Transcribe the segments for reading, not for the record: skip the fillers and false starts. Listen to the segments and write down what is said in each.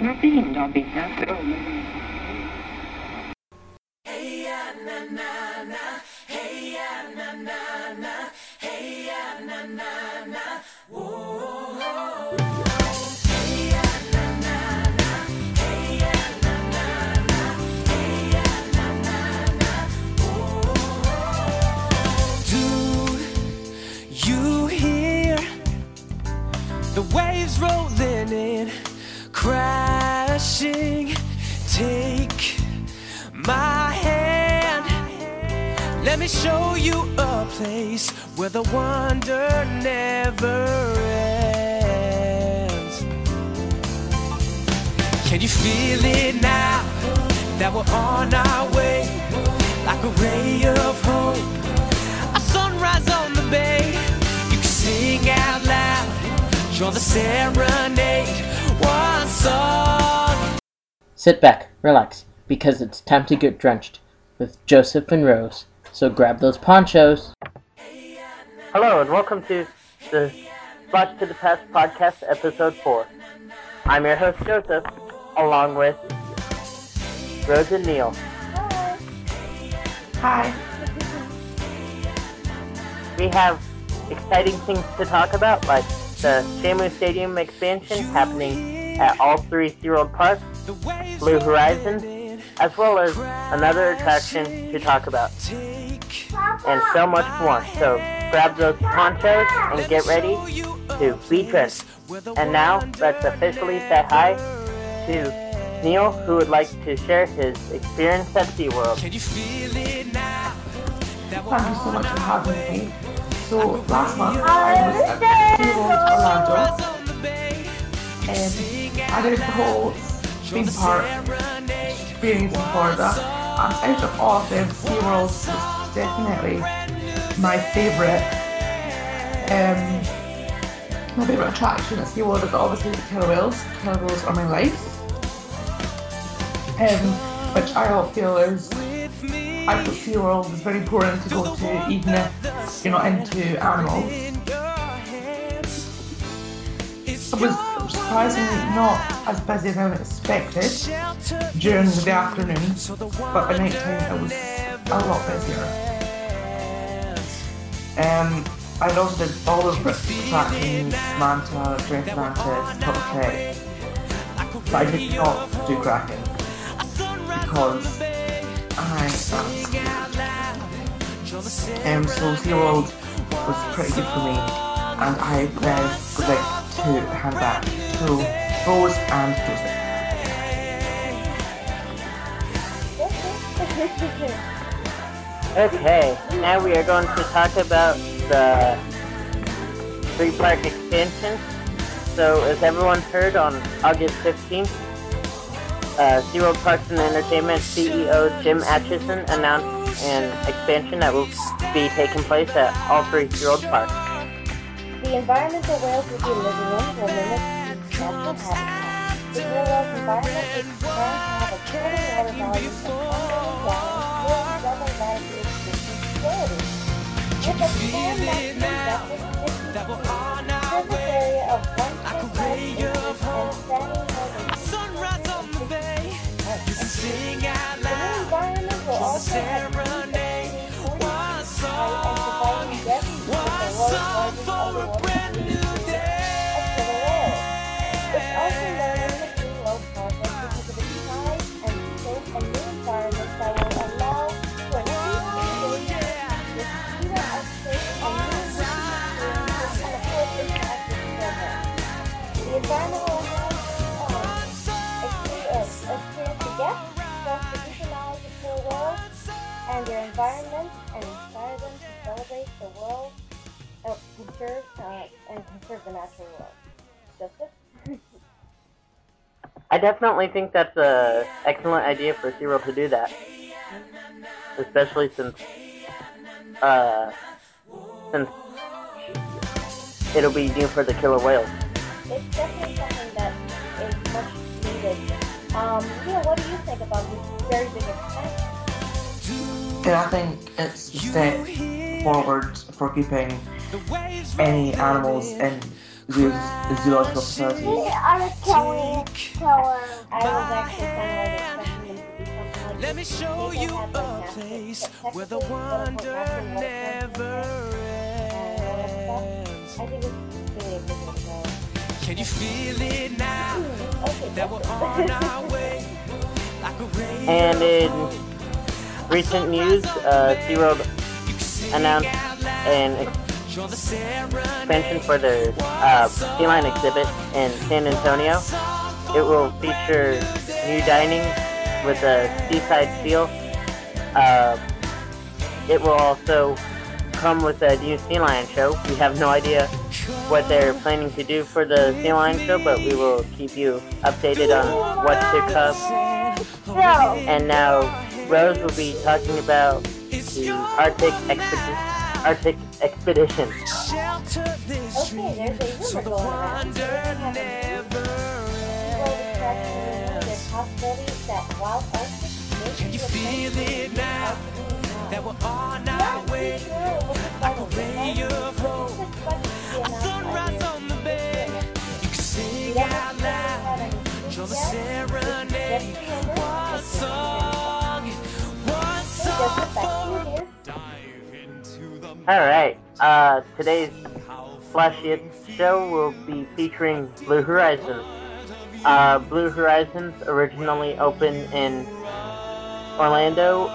intervened on behalf of... Hey, na, na, na. Hey, na, na, na. Hey, na, na, na. Whoa. The waves rolling in, crashing. Take my hand. Let me show you a place where the wonder never ends. Can you feel it now that we're on our way? Like a ray of hope, a sunrise on the bay. You can sing out loud, draw the serenade, one song. Sit back, relax, because it's time to get drenched with Joseph and Rose. So grab those ponchos. Hello and welcome to the Flash to the Past podcast, episode 4. I'm your host Joseph, along with Rose and Neil. Hi. We have exciting things to talk about, like the Shamu Stadium expansion happening at all three SeaWorld parks, Blue Horizons, as well as another attraction to talk about, and so much more. So grab those ponchos and get ready to be dressed. And now let's officially say hi to Neil, who would like to share his experience at SeaWorld. Thank you so much for having me. So last month I was at SeaWorld Orlando, and I did the whole theme park experience in Florida. Out of all of them, SeaWorld was definitely my favourite. My favourite attraction at SeaWorld is obviously the killer whales. Killer whales are my life, which I all feel is, I feel SeaWorld is very important to go to, even if you're not into animals. It was surprisingly not as busy as I expected during the afternoon, but by night time it was a lot busier. I also did all of the attractions, Manta, Dress Manta, Top Trek, but I did not do Kraken because I am scared. So SeaWorld was pretty good for me, and I then would like to hand back to Rose and Joseph. Okay, now we are going to talk about the three park expansion. So as everyone heard, on August 15th, SeaWorld Parks and Entertainment CEO Jim Atchison announced an expansion that will be taking place at all three SeaWorld parks. The environment the whales will be living in will mimic natural habitat. The killer whales' environment is planned to have a total water volume of 100 gallons, double that of the existing facility, with a full maximum depth of 50 feet, surface area of 1.5 acres, and standing water. Sing out loud, one song for a brand new day. It's also known as the Blue Horizons because of its size and safe and new environment that will allow for a deep engagement with either upstate and new experiences and of course interactive programs. The environment will and their environment and inspire them to celebrate the world, conserve the natural world. Justice? I definitely think that's an excellent idea for SeaWorld to do that, especially since it'll be new for the killer whales. It's definitely something that is much needed. Neil, what do you think about this very big expansion? And I think it's a step forward for keeping any animals in the Zoological Society. We are telling I was actually kind of expecting it to be something like this. Let me show you a place where the wonder never ends. I think it's really good. Can you feel it now? That we're on our way. And in recent news, SeaWorld announced an expansion for their sea lion exhibit in San Antonio. It will feature new dining with a seaside feel. It will also come with a new sea lion show. We have no idea what they're planning to do for the sea lion show, but we will keep you updated on what's to come. And now Rose will be talking about the Arctic Expedition. Okay, there's a rumor going around that wild Arctic Alright, today's Flashit show will be featuring Blue Horizons. Blue Horizons originally opened in Orlando.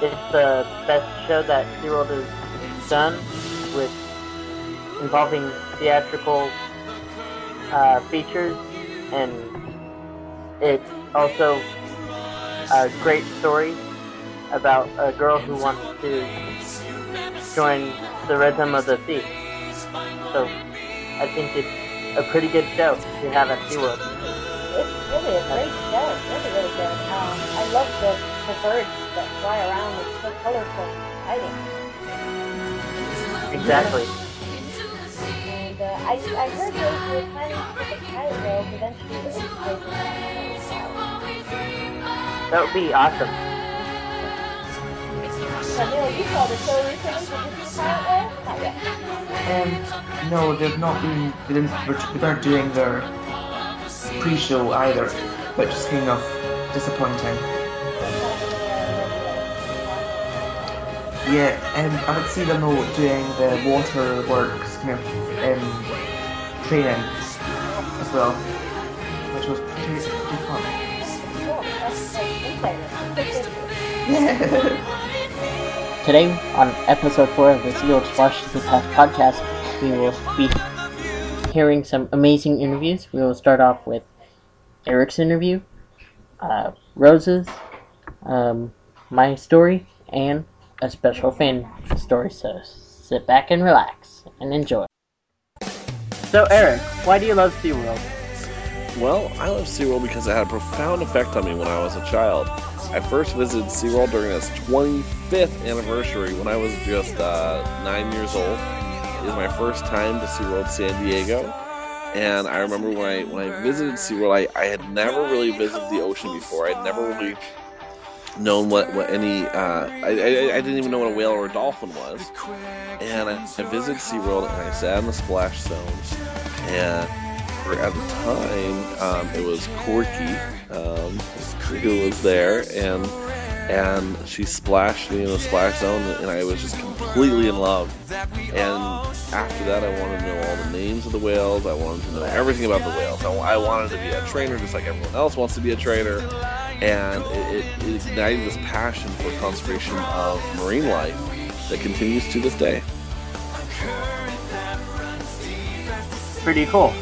It's the best show that SeaWorld has done, with involving theatrical features, and it's also a great story about a girl who wants to join the rhythm of the sea. So I think it's a pretty good show to have at SeaWorld. It's really a great show. Really, really good. I love the birds that fly around with so colorful lighting. Exactly. And I heard those were kind of the pilot rails eventually. That would be awesome. You saw the show recently, did you see it? No, they've not been, they aren't doing their pre-show either, which is kind of disappointing. Yeah, I would see them all doing the waterworks kind of training as well, which was pretty fun. Yeah. Today, on episode 4 of the SeaWorld Splash to the Past podcast, we will be hearing some amazing interviews. We will start off with Eric's interview, Rose's, my story, and a special fan story. So sit back and relax and enjoy. So Eric, why do you love SeaWorld? Well, I love SeaWorld because it had a profound effect on me when I was a child. I first visited SeaWorld during its 25th anniversary when I was just 9 years old. It was my first time to SeaWorld San Diego, and I remember when I visited SeaWorld, I had never really visited the ocean before. I'd never really known what any, I didn't even know what a whale or a dolphin was. And I visited SeaWorld and I sat in the splash zone, and at the time, it was Corky who was there, and she splashed me in the splash zone, and I was just completely in love. And after that, I wanted to know all the names of the whales. I wanted to know everything about the whales. I wanted to be a trainer, just like everyone else wants to be a trainer. And it ignited this passion for conservation of marine life that continues to this day. Pretty cool.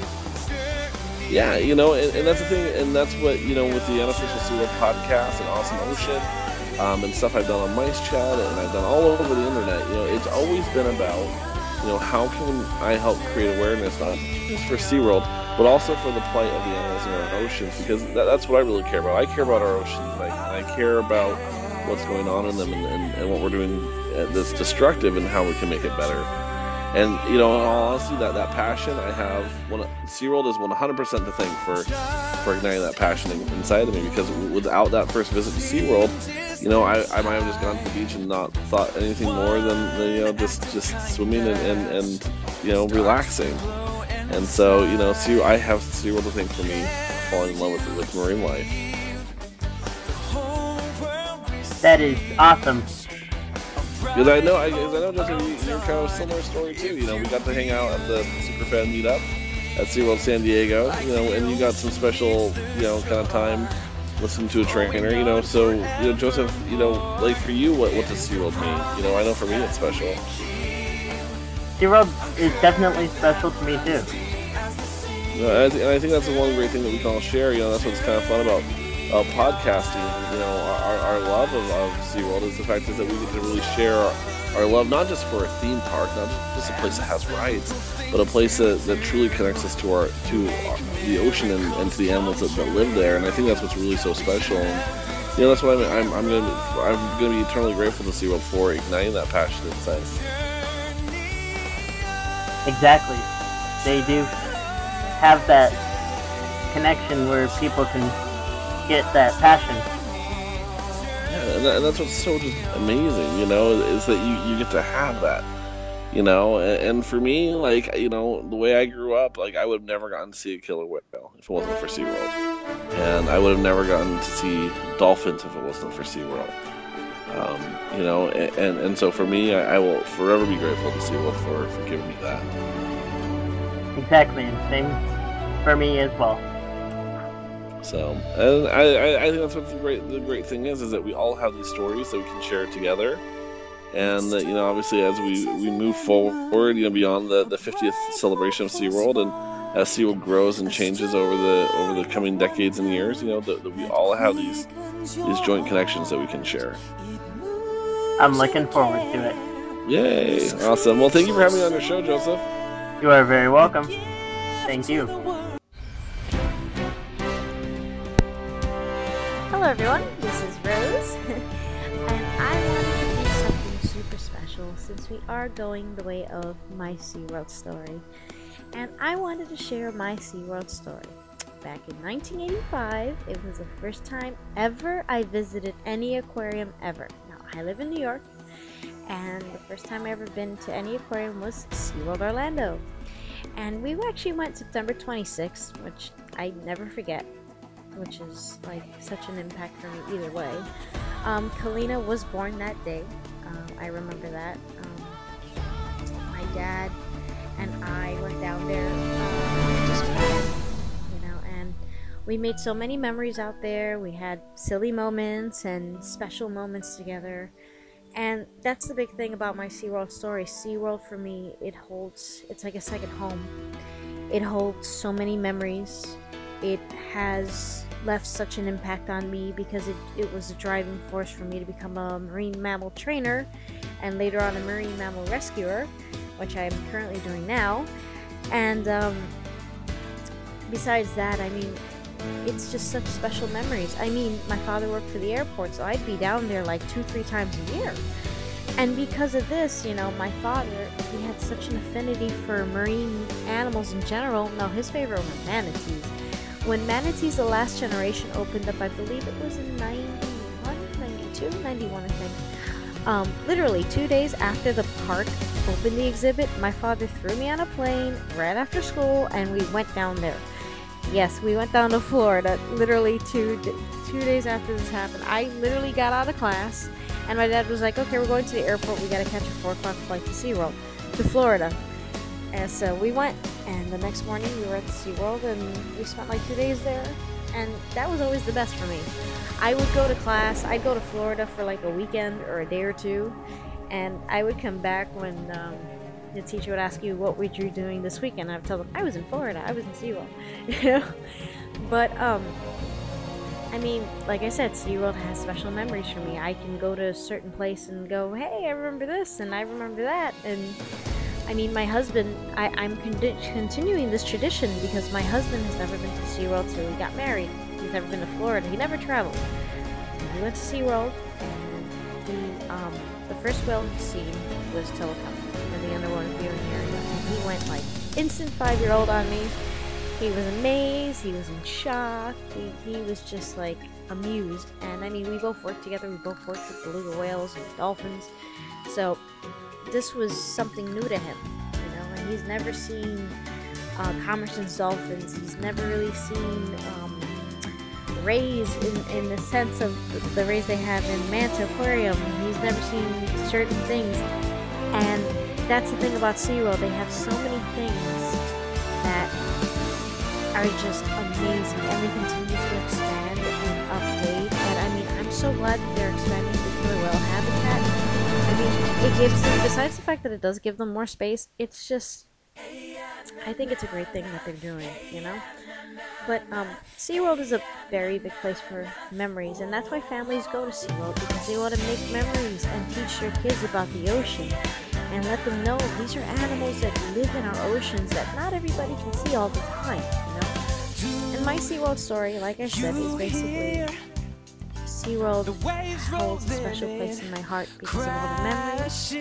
Yeah, you know, and that's the thing, and that's what, you know, with the unofficial SeaWorld podcast and Awesome Ocean and stuff I've done on Mice Chat and I've done all over the internet, you know, it's always been about, you know, how can I help create awareness, not just for SeaWorld, but also for the plight of the animals in our oceans, because that's what I really care about. I care about our oceans, and I care about what's going on in them and what we're doing that's destructive and how we can make it better. And, you know, honestly, that passion I have, SeaWorld is 100% to thank for igniting that passion inside of me, because without that first visit to SeaWorld, you know, I might have just gone to the beach and not thought anything more than, you know, just swimming and you know, relaxing. And so, you know, I have SeaWorld to thank for me falling in love with marine life. That is awesome. Because I know, Justin, you're kind of a similar story too. You know, we got to hang out at the Superfan meetup at SeaWorld San Diego. You know, and you got some special, you know, kind of time listening to a trainer. You know, so you know, Joseph, you know, like for you, what does SeaWorld mean? You know, I know for me, it's special. SeaWorld is definitely special to me too. You know, and I think that's the one great thing that we can all share. You know, that's what's kind of fun about podcasting. You know, our love of SeaWorld is the fact is that we get to really share our love, not just for a theme park, not just a place that has rides, but a place that truly connects us to the ocean and to the animals that live there. And I think that's what's really so special. And, you know, that's why I'm gonna be eternally grateful to SeaWorld for igniting that passion inside. Exactly, they do have that connection where people can get that passion. Yeah, and that's what's so just amazing, you know, is that you get to have that, you know. And for me, like, you know, the way I grew up, like, I would have never gotten to see a killer whale if it wasn't for SeaWorld, and I would have never gotten to see dolphins if it wasn't for SeaWorld. You know, and so for me, I will forever be grateful to SeaWorld for giving me that. Exactly, and same for me as well. So, and I think that's what the great thing is that we all have these stories that we can share together, and that, you know, obviously as we move forward, you know, beyond the 50th celebration of SeaWorld, and as SeaWorld grows and changes over the coming decades and years, you know, that we all have these joint connections that we can share. I'm looking forward to it. Yay! Awesome. Well, thank you for having me on your show, Joseph. You are very welcome. Thank you. Hello, everyone. This is Rose, and I wanted to do something super special since we are going the way of my SeaWorld story. And I wanted to share my SeaWorld story. Back in 1985, it was the first time ever I visited any aquarium ever. I live in New York, and the first time I ever been to any aquarium was SeaWorld Orlando, and we actually went September 26th, which I never forget, which is like such an impact for me either way. Kalina was born that day. I remember that. My dad and I went down there just we made so many memories out there. We had silly moments and special moments together. And that's the big thing about my SeaWorld story. SeaWorld for me, it's like a second home. It holds so many memories. It has left such an impact on me because it was a driving force for me to become a marine mammal trainer and later on a marine mammal rescuer, which I am currently doing now. And besides that, I mean, it's just such special memories. I mean, my father worked for the airport, so I'd be down there like 2-3 times a year. And because of this, you know, my father, he had such an affinity for marine animals in general. Now, his favorite were manatees. When Manatees: The Last Generation opened up, I believe it was in 91, I think. Literally 2 days after the park opened the exhibit, my father threw me on a plane right after school, and we went down there. Yes, we went down to Florida literally two days after this happened. I literally got out of class, and my dad was like, okay, we're going to the airport. We got to catch a 4 o'clock flight to SeaWorld, to Florida. And so we went, and the next morning we were at SeaWorld, and we spent like 2 days there. And that was always the best for me. I would go to class. I'd go to Florida for like a weekend or a day or two, and I would come back when the teacher would ask you, what were you doing this weekend? I would tell them, I was in Florida, I was in SeaWorld, you know? But, I mean, like I said, SeaWorld has special memories for me. I can go to a certain place and go, hey, I remember this, and I remember that, and, I mean, my husband, I'm continuing this tradition because my husband has never been to SeaWorld till he got married. He's never been to Florida. He never traveled. He went to SeaWorld, and the first whale he'd seen was Tilikum. The underwater viewing area, and he went like instant 5-year-old on me. He was amazed, he was in shock, he was just like amused. And I mean, we both worked together, we both worked with beluga whales and dolphins, so this was something new to him, you know, and he's never seen Commerson's dolphins, he's never really seen rays in the sense of the rays they have in Manta Aquarium. He's never seen certain things, and that's the thing about SeaWorld, they have so many things that are just amazing, and they continue to expand and update. And I mean, I'm so glad that they're expanding the killer whale habitat. I mean, it gives them, besides the fact that it does give them more space, it's just, I think it's a great thing that they're doing, you know? But SeaWorld is a very big place for memories, and that's why families go to SeaWorld, because they want to make memories and teach their kids about the ocean and let them know these are animals that live in our oceans that not everybody can see all the time, you know? And my SeaWorld story, like I said, is basically SeaWorld holds a special place in my heart because of all the memories,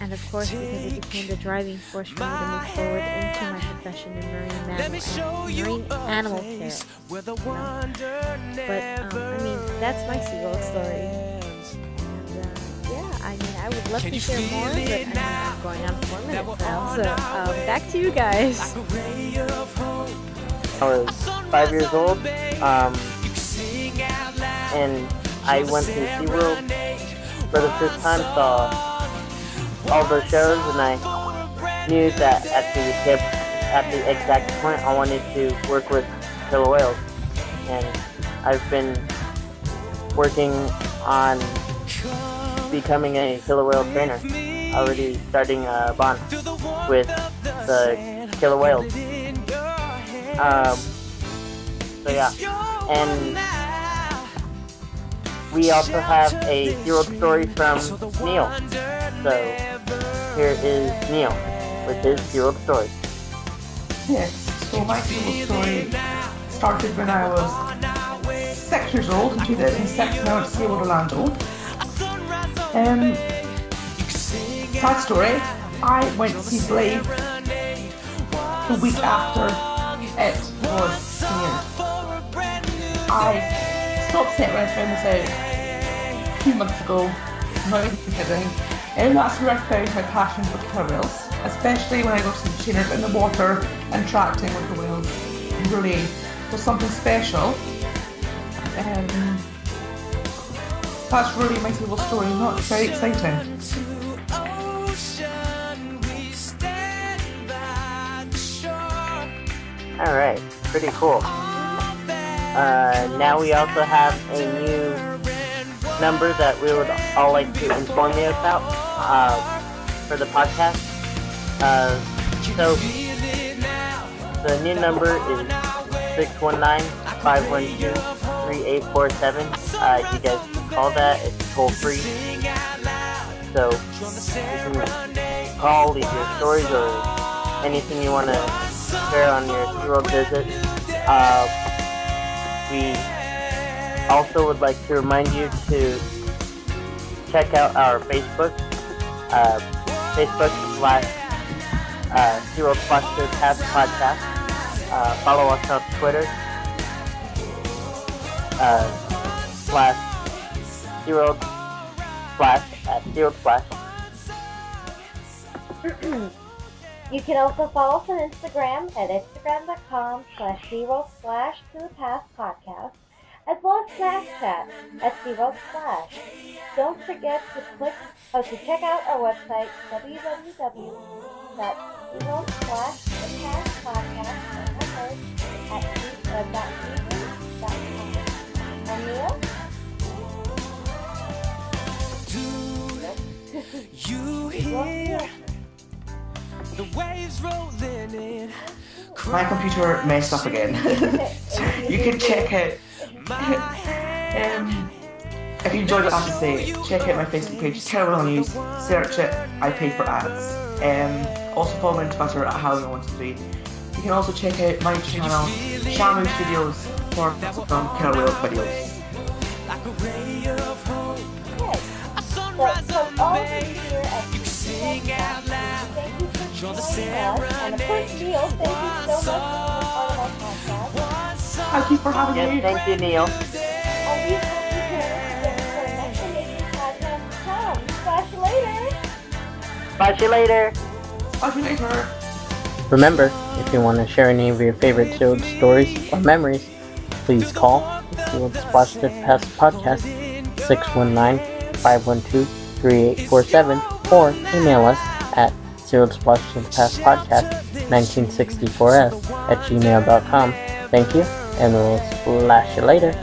and of course because it became the driving force for me to move forward into my profession in marine animal care. You know? But I mean, that's my SeaWorld story. And yeah, I mean, I would love to share more, but I mean, I'm going on 4 minutes now, so back to you guys. I was 5 years old. And I went to SeaWorld for the first time, saw all the shows, and I knew that at the exact point I wanted to work with killer whales. And I've been working on becoming a killer whale trainer, already starting a bond with the killer whales. So yeah, and we also have a SeaWorld story from Neil. So here is Neil with his SeaWorld story. Yes, so my SeaWorld story started when I was 6 years old in 2006, now at SeaWorld Orlando. Sad story, I went to see Blade the week after it was premiered. I was so upset when I found this out a few months ago, not even kidding, and that's where I found my passion for killer whales, especially when I got some trainers in the water, interacting with the whales. Really was something special. That's really my little story, not very exciting. Alright, pretty cool. Now we also have a new number that we would all like to inform you about for the podcast. So the new number is 619-512-3847. You guys can call that. It's toll free. So you can call, leave your stories or anything you want to share on your SeaWorld visit. We also would like to remind you to check out our Facebook, Facebook/SeaWorld Podcast. Follow us on Twitter, /SeaWorld Flash. You can also follow us on Instagram at Instagram.com/SeaWorld Flash To The Past Podcast. As well as Mice Chat at SeaWorld Flash. Don't forget to check out our website, www.SeaWorld/thepastpodcast.com. And Neil? Do you hear the waves rolling in? My computer messed up again. You can check it. If you enjoyed what I have to say, check out my Facebook page, Killer News, search it, I pay for ads. Also follow me on Twitter at Halloween123. You can also check out my channel, Shamu Studios, for Killer Whale videos. Thank you for joining us, and of course Neil, thank you so much for all of our podcasts. Thank you for having me. Thank you, Neil. Bye, see you later. Bye, see you later. Remember, if you want to share any of your favorite SeaWorld stories or memories, please call SeaWorld Splash Diff Past Podcast 619-512-3847 or email us at SeaWorld Splash Diff Past Podcast 1964s@gmail.com. Thank you, and we'll splash you later.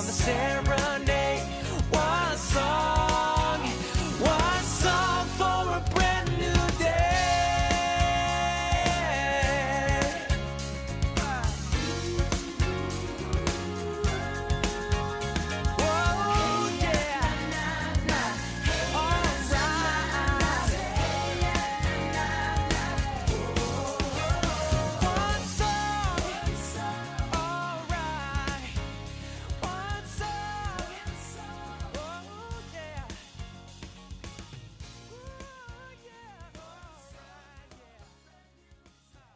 Serenade.